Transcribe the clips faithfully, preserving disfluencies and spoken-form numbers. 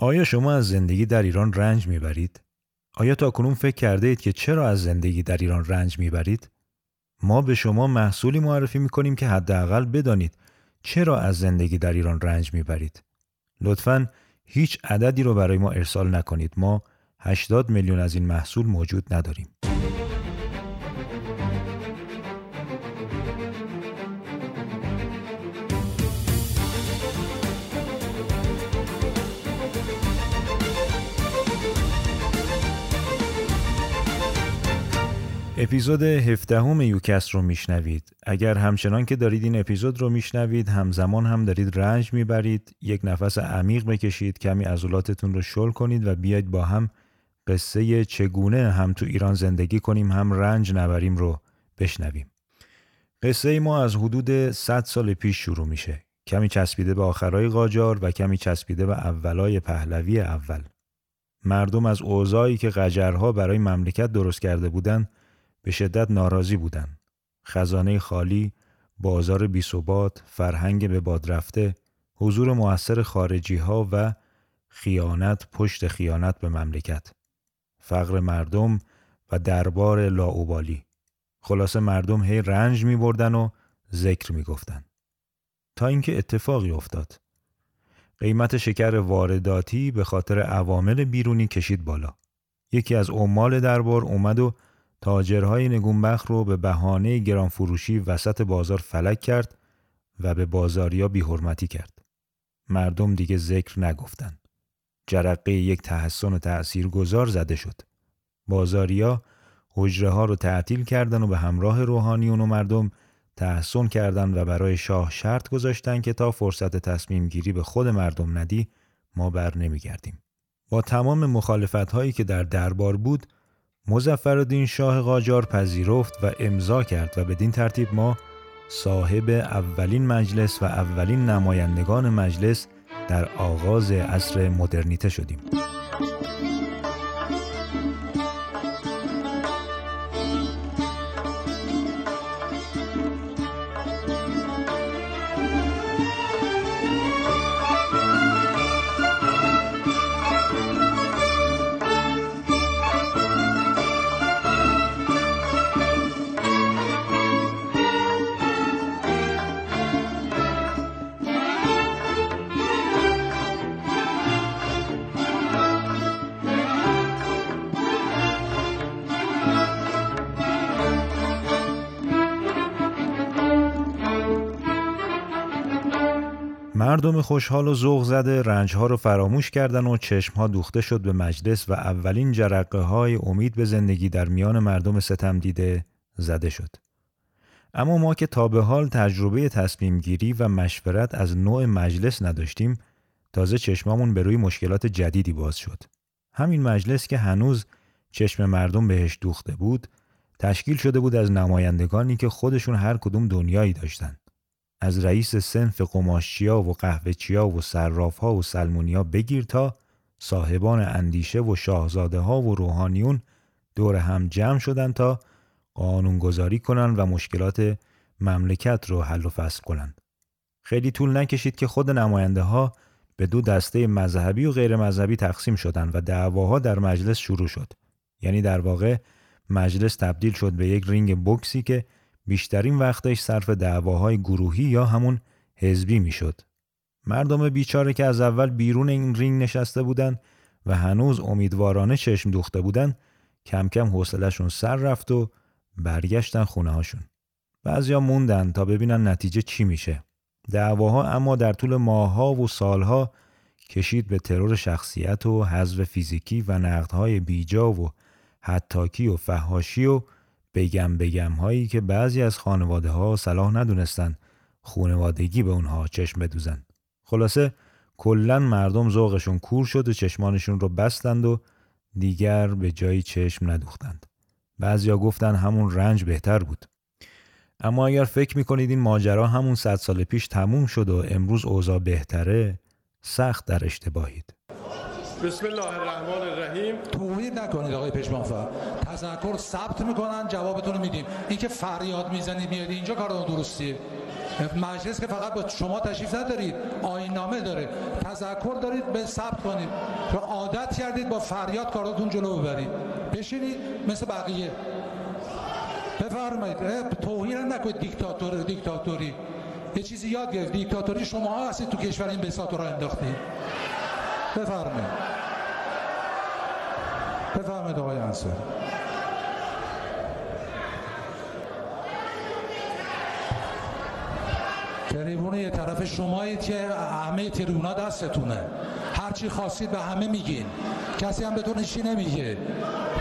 آیا شما از زندگی در ایران رنج میبرید؟ آیا تاکنون فکر کرده اید که چرا از زندگی در ایران رنج میبرید؟ ما به شما محصولی معرفی میکنیم که حداقل بدانید چرا از زندگی در ایران رنج میبرید. لطفاً هیچ عددی رو برای ما ارسال نکنید. ما هشتاد میلیون از این محصول موجود نداریم. اپیزود هفدهم یوکست رو میشنوید. اگر همچنان که دارید این اپیزود رو میشنوید همزمان هم دارید رنج میبرید، یک نفس عمیق بکشید، کمی عضلاتتون رو شل کنید و بیاید با هم قصه چگونه هم تو ایران زندگی کنیم هم رنج نبریم رو بشنویم. قصه ما از حدود صد سال پیش شروع میشه، کمی چسبیده به آخرای قاجار و کمی چسبیده به اولای پهلوی اول. مردم از اوضاعی که قاجارها برای مملکت درست کرده بودند به شدت ناراضی بودند. خزانه خالی، بازار بی‌ثبات، فرهنگ به باد رفته، حضور مؤثر خارجی‌ها و خیانت پشت خیانت به مملکت، فقر مردم و دربار لاابالی. خلاصه مردم هی رنج می‌بردن و ذکر می‌گفتن. تا اینکه اتفاقی افتاد. قیمت شکر وارداتی به خاطر عوامل بیرونی کشید بالا. یکی از عمال دربار اومد و تاجرهای نگونبخت رو به بهانه گرانفروشی وسط بازار فلک کرد و به بازاریا بی‌حرمتی کرد. مردم دیگه ذکر نگفتن. جرقه یک تحسن تأثیرگذار زده شد. بازاریا حجره ها رو تعطیل کردن و به همراه روحانیون و مردم تحسن کردن و برای شاه شرط گذاشتن که تا فرصت تصمیم گیری به خود مردم ندی ما بر نمیگردیم. با تمام مخالفت هایی که در دربار بود، مظفرالدین شاه قاجار پذیرفت و امضا کرد و بدین ترتیب ما صاحب اولین مجلس و اولین نمایندگان مجلس در آغاز عصر مدرنیته شدیم. مردم خوشحال و ذوق زده رنجها رو فراموش کردن و چشمها دوخته شد به مجلس و اولین جرقه های امید به زندگی در میان مردم ستم دیده زده شد. اما ما که تا به حال تجربه تصمیم گیری و مشورت از نوع مجلس نداشتیم، تازه چشمامون به روی مشکلات جدیدی باز شد. همین مجلس که هنوز چشم مردم بهش دوخته بود، تشکیل شده بود از نمایندگانی که خودشون هر کدوم دنیایی داشتن. از رئیس صنف قماشچیا و قهوه‌چیا و صراف‌ها و سلمونیا بگیر تا صاحبان اندیشه و شاهزاده‌ها و روحانیون دور هم جمع شدند تا قانونگذاری کنند و مشکلات مملکت رو حل و فصل کنند. خیلی طول نکشید که خود نماینده‌ها به دو دسته مذهبی و غیر مذهبی تقسیم شدند و دعواها در مجلس شروع شد. یعنی در واقع مجلس تبدیل شد به یک رینگ بوکسی که بیشترین وقتش صرف دعواهای گروهی یا همون حزبی میشد. مردم بیچاره که از اول بیرون این رینگ نشسته بودن و هنوز امیدوارانه چشم دوخته بودن، کم کم حوصله‌شون سر رفت و برگشتن خونه هاشون. بعضیا موندن تا ببینن نتیجه چی میشه. دعواها اما در طول ماه‌ها و سالها کشید به ترور شخصیت و حذف فیزیکی و نقدهای بیجا و حتاکی و فحاشی و بگم بگم هایی که بعضی از خانواده ها صلاح ندونستن خانوادگی به اونها چشم بدوزن. خلاصه کلن مردم ذوقشون کور شد و چشمانشون رو بستند و دیگر به جای چشم ندوختند. بعضیا گفتن همون رنج بهتر بود. اما اگر فکر میکنید این ماجرا همون صد سال پیش تموم شد و امروز اوضاع بهتره، سخت در اشتباهید. بسم الله الرحمن الرحیم. توهین نکنید آقای پشمانفر. تذکر ثبت میکنن، جوابتون رو میدیم. این که فریاد میزنید میاد اینجا کار درستیه. مجلس که فقط با شما تشریف ندارید، آیین‌نامه داره، تذکر دارید، به ثبت کنید. شما عادت کردید با فریاد کاراتون جلو ببرید. بشینید مثل بقیه. بفرمایید، توهین نکنید. دیکتاتور دیکتاتوری یه چیزی یاد گرفت. دیکتاتوری شماها هستید تو کشور، این بساط را انداختید. بفرمایید. بفرمایید آقای انصاری. تریبونه یه طرف شمایید که همه تریبونا دستتونه، هرچی خواستید به همه میگین، کسی هم بهتون هیچی نمیگه.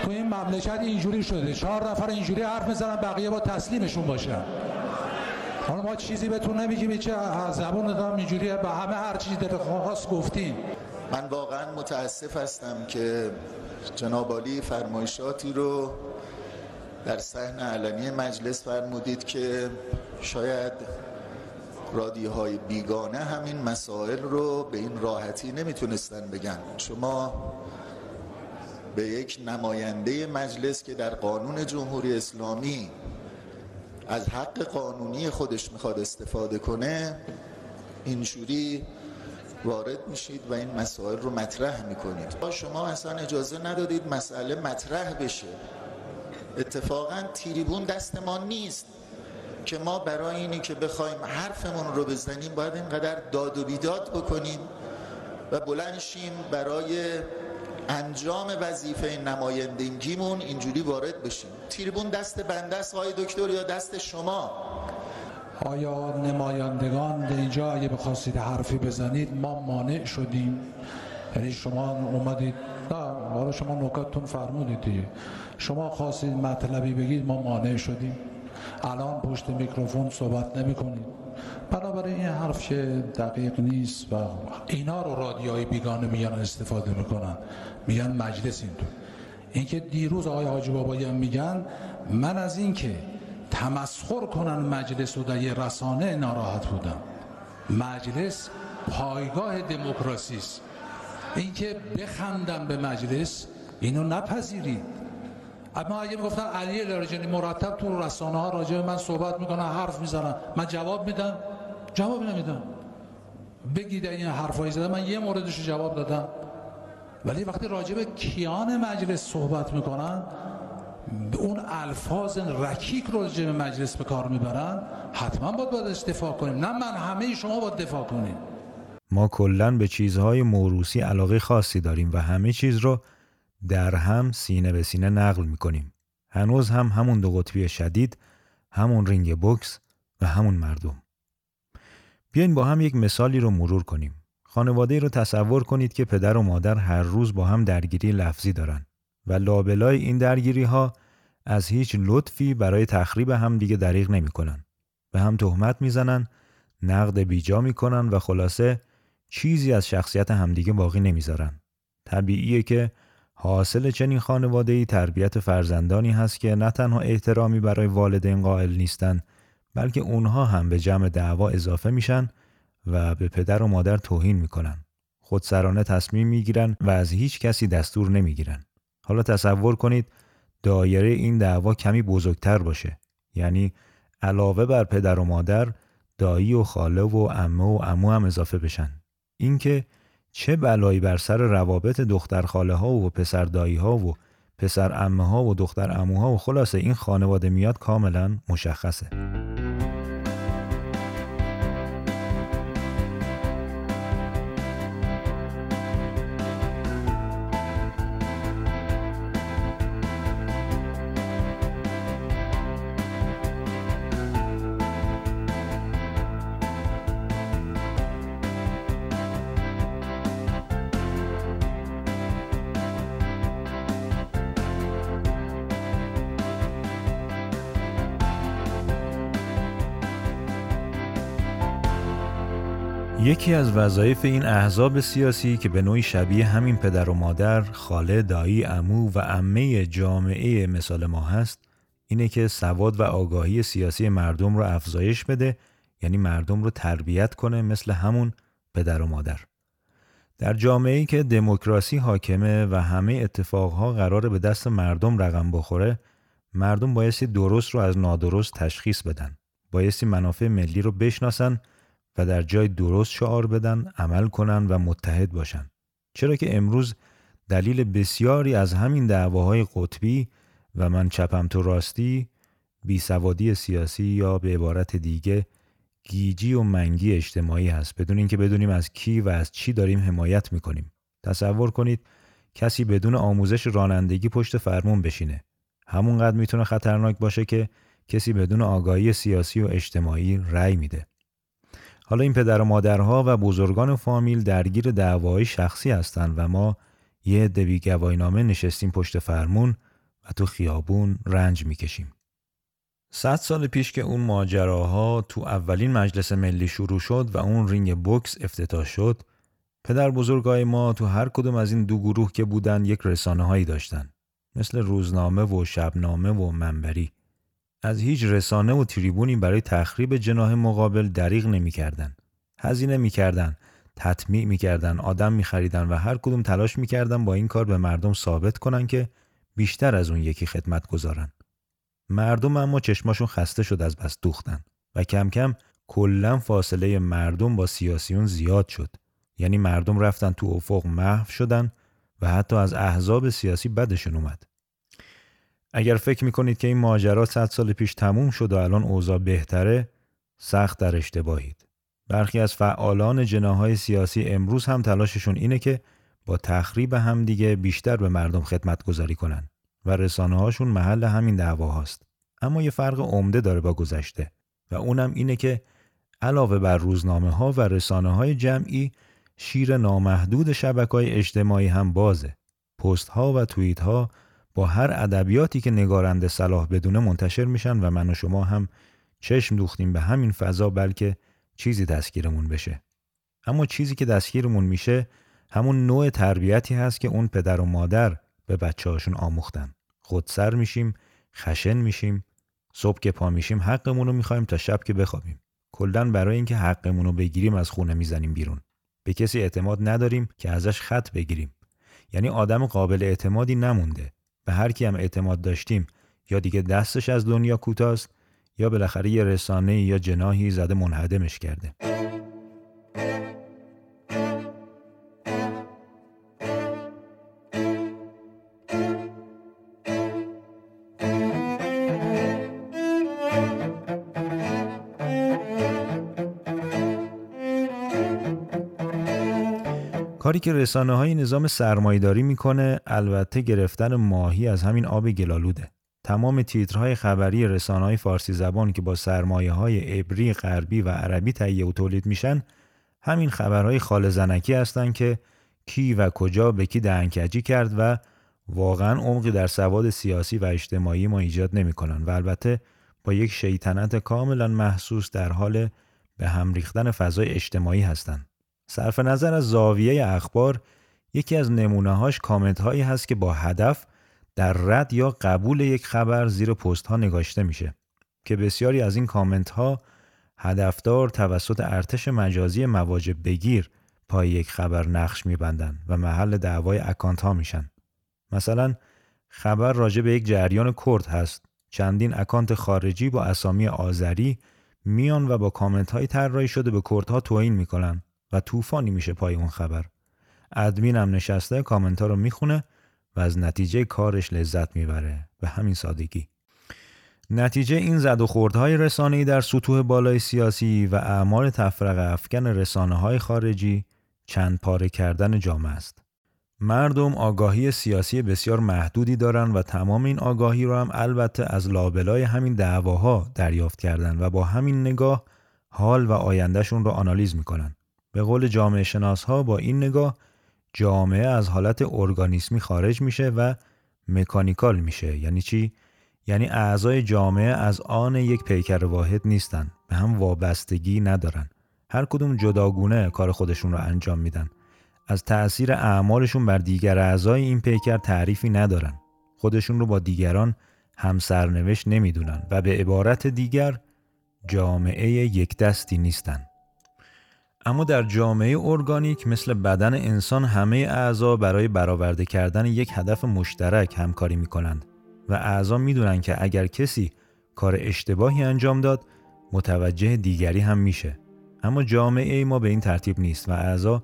تو این مملکت اینجوری شده، چهار نفر اینجوری حرف میزنن بقیه با تسلیمشون باشن. حالا ما چیزی بهتون نمیگیم، هیچی از زبونتون هم اینجوری به همه هرچی در خواست گفتیم. من واقعا متاسف هستم که جناب عالی فرمایشاتی رو در صحن علنی مجلس فرمودید که شاید رادیوهای بیگانه همین مسائل رو به این راحتی نمیتونستن بگن. شما به یک نماینده مجلس که در قانون جمهوری اسلامی از حق قانونی خودش میخواد استفاده کنه اینجوری وارد میشید و این مسائل رو مطرح میکنید. شما اصلا اجازه ندادید مسئله مطرح بشه. اتفاقا تریبون دست ما نیست که ما برای اینی که بخوایم حرفمون رو بزنیم باید اینقدر داد و بیداد بکنیم و بلند شیم برای انجام وظیفه نمایندگیمون اینجوری وارد بشیم. تریبون دست بنده است آقای دکتر یا دست شما؟ آیا نمایندگان در اینجا اگه بخواستید حرفی بزنید ما مانع شدیم؟ یعنی شما اومدید، نه حالا شما نکاتتون فرمودید دیگه، شما خواستید مطلبی بگید ما مانع شدیم، الان پشت میکروفون صحبت نمی کنید. بنابراین این حرف که دقیق نیست و اینا رو رادیوهای بیگانه میان استفاده میکنن، میگن مجلس اینطور. اینکه دیروز آقای حاجی بابایی هم میگن من از اینکه تمسخر کنن مجلس و در یه رسانه ناراحت بودم. مجلس پایگاه دموکراسی است. اینکه بخندم به مجلس اینو نپذیرید. اما اگه میگفتن علی لاریجانی مرتب تو رسانه ها راجع به من صحبت میکنن، حرف میزنن، من جواب میدم، جواب نمیدم. بگید این حرفایی زدن، من یه موردش رو جواب دادم. ولی وقتی راجع به کیان مجلس صحبت میکنن، اون الفاظ رکیک رو جمع مجلس به کار میبرن، حتما باید باید دفاع کنیم. نه من، همه شما باید دفاع کنیم. ما کلن به چیزهای موروثی علاقه خاصی داریم و همه چیز رو در هم سینه به سینه نقل میکنیم. هنوز هم همون دو قطبی شدید، همون رینگ بوکس و همون مردم. بیاین با هم یک مثالی رو مرور کنیم. خانواده‌ای رو تصور کنید که پدر و مادر هر روز با هم درگیری لفظی دارن و لابلای این درگیری ها از هیچ لطفی برای تخریب هم دیگه دریغ نمی کنن. به هم تهمت می زنن، نقد بیجا می کنن و خلاصه چیزی از شخصیت همدیگه باقی نمی زارن. طبیعیه که حاصل چنین خانواده‌ای تربیت فرزندانی هست که نه تنها احترامی برای والدین قائل نیستن، بلکه اونها هم به جمع دعوا اضافه میشن و به پدر و مادر توهین می کنن. خودسرانه تصمیم می گیرن و از هیچ کسی دستور نمی گیرن. حالا تصور کنید دایره این دعوا کمی بزرگتر باشه، یعنی علاوه بر پدر و مادر دایی و خاله و عمه و عمو هم اضافه بشن. اینکه چه بلایی بر سر روابط دختر خاله ها و پسر دایی ها و پسر عمه ها و دختر عمو ها و خلاصه این خانواده میاد کاملا مشخصه. یکی از وظایف این احزاب سیاسی که به نوعی شبیه همین پدر و مادر، خاله، دایی، عمو و عمه جامعه مثال ما هست، اینه که سواد و آگاهی سیاسی مردم رو افزایش بده، یعنی مردم رو تربیت کنه مثل همون پدر و مادر. در جامعه‌ای که دموکراسی حاکمه و همه اتفاقها قراره به دست مردم رقم بخوره، مردم بایستی درست رو از نادرست تشخیص بدن بایستی منافع ملی رو بشناسن و در جای درست شعار بدن، عمل کنن و متحد باشن. چرا که امروز دلیل بسیاری از همین دعواهای قطبی و من چپم تو راستی، بیسوادی سیاسی یا به عبارت دیگه گیجی و منگی اجتماعی هست، بدون اینکه بدونیم از کی و از چی داریم حمایت میکنیم. تصور کنید کسی بدون آموزش رانندگی پشت فرمون بشینه. همونقدر میتونه خطرناک باشه که کسی بدون آگاهی سیاسی و اجتماعی رأی میده. حالا این پدر و مادرها و بزرگان فامیل درگیر دعوای شخصی هستن و ما یه عده بی گواهینامه نشستیم پشت فرمون و تو خیابون رنج میکشیم. صد سال پیش که اون ماجراها تو اولین مجلس ملی شروع شد و اون رینگ بوکس افتتاح شد، پدر بزرگای ما تو هر کدوم از این دو گروه که بودن یک رسانه هایی داشتن، مثل روزنامه و شبنامه و منبری. از هیچ رسانه و تریبونی برای تخریب جناح مقابل دریغ نمی کردن. هزینه می کردن، تطمیع می کردن، آدم می خریدن و هر کدوم تلاش می کردن با این کار به مردم ثابت کنن که بیشتر از اون یکی خدمت گذارن. مردم اما چشماشون خسته شد از بس دوختن و کم کم کلن فاصله مردم با سیاسیون زیاد شد. یعنی مردم رفتن تو افق محو شدن و حتی از احزاب سیاسی بدشون اومد. اگر فکر میکنید که این ماجرا صد سال پیش تموم شد و الان اوضاع بهتره، سخت در اشتباهید. برخی از فعالان جناح‌های سیاسی امروز هم تلاششون اینه که با تخریب هم دیگه بیشتر به مردم خدمت گذاری کنن و رسانه‌هاشون محل همین دعواهاست. اما یه فرق عمده داره با گذشته و اونم اینه که علاوه بر روزنامه‌ها و رسانه‌های جمعی، شیر نامحدود شبکه‌های اجتماعی هم بازه. پست‌ها و توییت‌ها با هر ادبیاتی که نگارنده صلاح بدونه منتشر میشن و من و شما هم چشم دوختیم به همین فضا بلکه چیزی دستگیرمون بشه. اما چیزی که دستگیرمون میشه همون نوع تربیتی هست که اون پدر و مادر به بچه‌هاشون آموختن. خودسر میشیم، خشن میشیم، صبح که پا میشیم حقمون رو میخوایم تا شب که بخوابیم. کلاً برای اینکه حقمون رو بگیریم از خونه میزنیم بیرون. به کسی اعتماد نداریم که ازش خط بگیریم. یعنی آدم قابل اعتمادی نمونده. به هر کی هم اعتماد داشتیم یا دیگه دستش از دنیا کوتاست یا بالاخره یه رسانه یا جناحی زده منهدمش کرده. کاری که رسانه های نظام سرمایه‌داری میکنه البته گرفتن ماهی از همین آب گلالوده. تمام تیترهای خبری رسانه های فارسی زبان که با سرمایه های عبری، غربی و عربی تهیه و تولید میشن همین خبرهای خاله زنکی هستن که کی و کجا به کی دهنکجی کرد و واقعا عمقی در سواد سیاسی و اجتماعی ما ایجاد نمیکنن و البته با یک شیطنت کاملا محسوس در حال به هم ریختن فضای اجتماعی هستن. صرف نظر از زاویه اخبار، یکی از نمونه‌هاش کامنت‌هایی هست که با هدف در رد یا قبول یک خبر زیر پست‌ها نگاشته میشه که بسیاری از این کامنت‌ها هدفدار توسط ارتش مجازی مواجه بگیر پای یک خبر نقش می‌بندن و محل دعوای اکانت‌ها میشن. مثلا خبر راجع به یک جریان کرد هست، چندین اکانت خارجی با اسامی آذری میان و با کامنت‌های طراحی شده به کردها توهین می‌کنن و طوفانی میشه پای اون خبر. ادمین هم نشسته کامنت ها رو میخونه و از نتیجه کارش لذت میبره. به همین سادگی نتیجه این زد و خوردهای رسانه‌ای در سطوح بالای سیاسی و اعمال تفرقه افکن رسانه‌های خارجی چند پاره کردن جامعه است. مردم آگاهی سیاسی بسیار محدودی دارن و تمام این آگاهی رو هم البته از لابلای همین دعواها دریافت کردن و با همین نگاه حال و آیندهشون رو آنالیز میکنن. به قول جامعه شناس ها با این نگاه جامعه از حالت ارگانیسمی خارج میشه و مکانیکال میشه. یعنی چی؟ یعنی اعضای جامعه از آن یک پیکر واحد نیستن، به هم وابستگی ندارن، هر کدوم جداگونه کار خودشون رو انجام میدن، از تأثیر اعمالشون بر دیگر اعضای این پیکر تعریفی ندارن، خودشون رو با دیگران همسرنوشت نمیدونن و به عبارت دیگر جامعه یک دستی نیستن. اما در جامعه ارگانیک مثل بدن انسان همه اعضا برای برآورده کردن یک هدف مشترک همکاری می‌کنند و اعضا می‌دونن که اگر کسی کار اشتباهی انجام داد متوجه دیگری هم میشه. اما جامعه ما به این ترتیب نیست و اعضا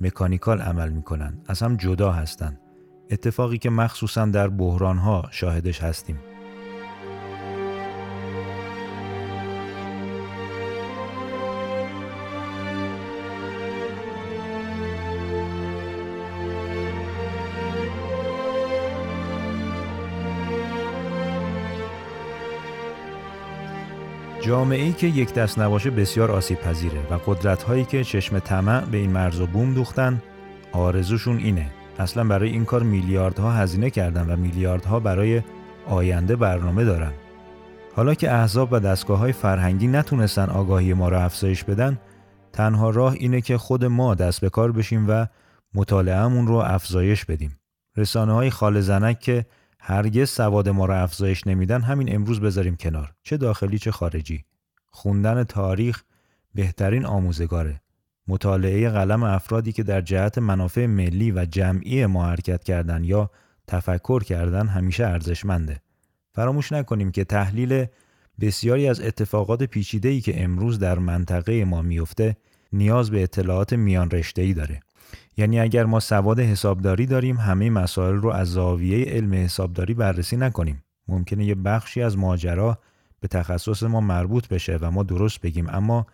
مکانیکال عمل میکنن، از هم جدا هستن. اتفاقی که مخصوصا در بحرانها شاهدش هستیم. جامعه‌ای که یک دست نباشه بسیار آسیب پذیره و قدرت‌هایی که چشم طمع به این مرز و بوم دوختن آرزوشون اینه. اصلا برای این کار میلیاردها هزینه کردن و میلیاردها برای آینده برنامه دارن. حالا که احزاب و دستگاه‌های فرهنگی نتونستن آگاهی ما را افزایش بدن، تنها راه اینه که خود ما دست به کار بشیم و مطالعه‌مون رو افزایش بدیم. رسانه‌های خاله زنک که هرگز سواد ما را افزایش نمیدن همین امروز بذاریم کنار، چه داخلی چه خارجی. خوندن تاریخ بهترین آموزگاره. مطالعه قلم افرادی که در جهت منافع ملی و جمعی ما حرکت کردن یا تفکر کردن همیشه ارزشمنده. فراموش نکنیم که تحلیل بسیاری از اتفاقات پیچیده‌ای که امروز در منطقه ما میفته نیاز به اطلاعات میان رشته‌ای داره. یعنی اگر ما سواد حسابداری داریم، همه مسائل رو از زاویه علم حسابداری بررسی نکنیم. ممکنه یه بخشی از ماجرا به تخصص ما مربوط بشه و ما درست بگیم، اما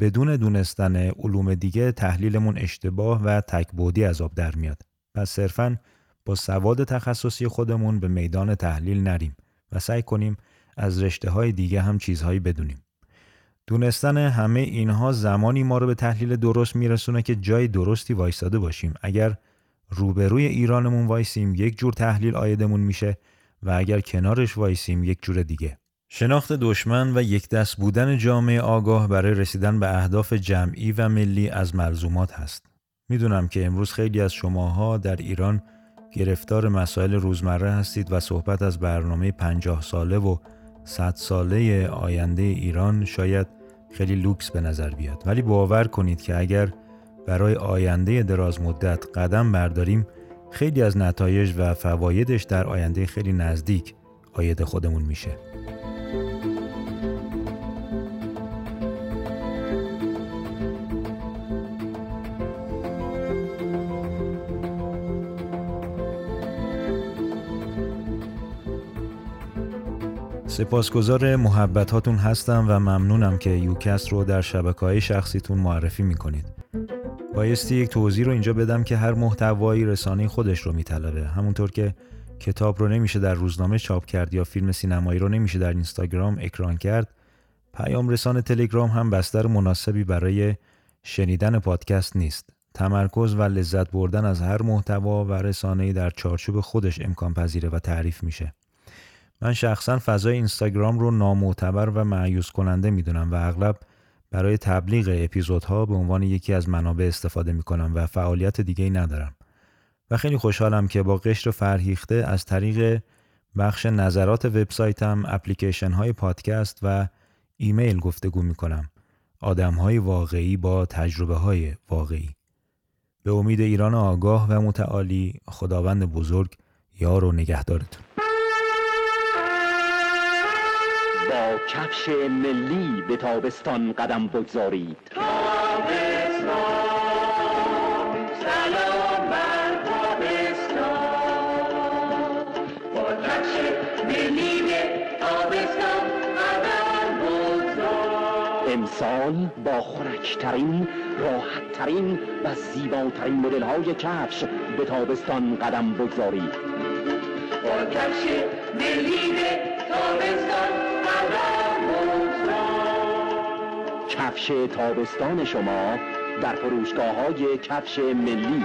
بدون دونستن علوم دیگه تحلیلمون اشتباه و تکبودی از آب در میاد. پس صرفاً با سواد تخصصی خودمون به میدان تحلیل نریم و سعی کنیم از رشته‌های دیگه هم چیزهایی بدونیم. دونستن همه اینها زمانی ما رو به تحلیل درست میرسونه که جای درستی وایساده باشیم. اگر روبروی ایرانمون وایسیم یک جور تحلیل عایدمون میشه و اگر کنارش وایسیم یک جور دیگه. شناخت دشمن و یک دست بودن جامعه آگاه برای رسیدن به اهداف جمعی و ملی از ملزومات هست. میدونم که امروز خیلی از شماها در ایران گرفتار مسائل روزمره هستید و صحبت از برنامه پنجاه ساله و صد ساله آینده ایران شاید خیلی لوکس به نظر بیاد، ولی باور کنید که اگر برای آینده دراز مدت قدم برداریم خیلی از نتایج و فوایدش در آینده خیلی نزدیک عاید خودمون میشه. سپاسگزار محبت هاتون هستم و ممنونم که یوکست رو در شبکه‌های شخصیتون معرفی میکنید. بایستی یک توضیح رو اینجا بدم که هر محتوایی رسانه خودش رو میطلبه. همونطور که کتاب رو نمیشه در روزنامه چاپ کرد یا فیلم سینمایی رو نمیشه در اینستاگرام اکران کرد، پیام رسانه تلگرام هم بستر مناسبی برای شنیدن پادکست نیست. تمرکز و لذت بردن از هر محتوا و رسانه‌ای در چارچوب خودش امکان پذیره و تعریف میشه. من شخصا فضای اینستاگرام رو نامعتبر و مایوس کننده میدونم و اغلب برای تبلیغ اپیزودها به عنوان یکی از منابع استفاده میکنم و فعالیت دیگه‌ای ندارم. و خیلی خوشحالم که با قشر فرهیخته از طریق بخش نظرات وبسایتم، اپلیکیشن های پادکست و ایمیل گفتگو میکنم. آدم های واقعی با تجربه های واقعی. به امید ایران آگاه و متعالی، خداوند بزرگ یار و نگهدارتون. با کفش ملی به تابستان قدم بگذارید. تابستان، سلام بر تابستان. با کفش ملی به تابستان قدم بگذارید. امسال با خنک‌ترین، راحت‌ترین و زیباترین مدل‌های کفش به تابستان قدم بگذارید. با کفش ملی به تابستان. کفش تابستان شما در فروشگاه‌های کفش ملی.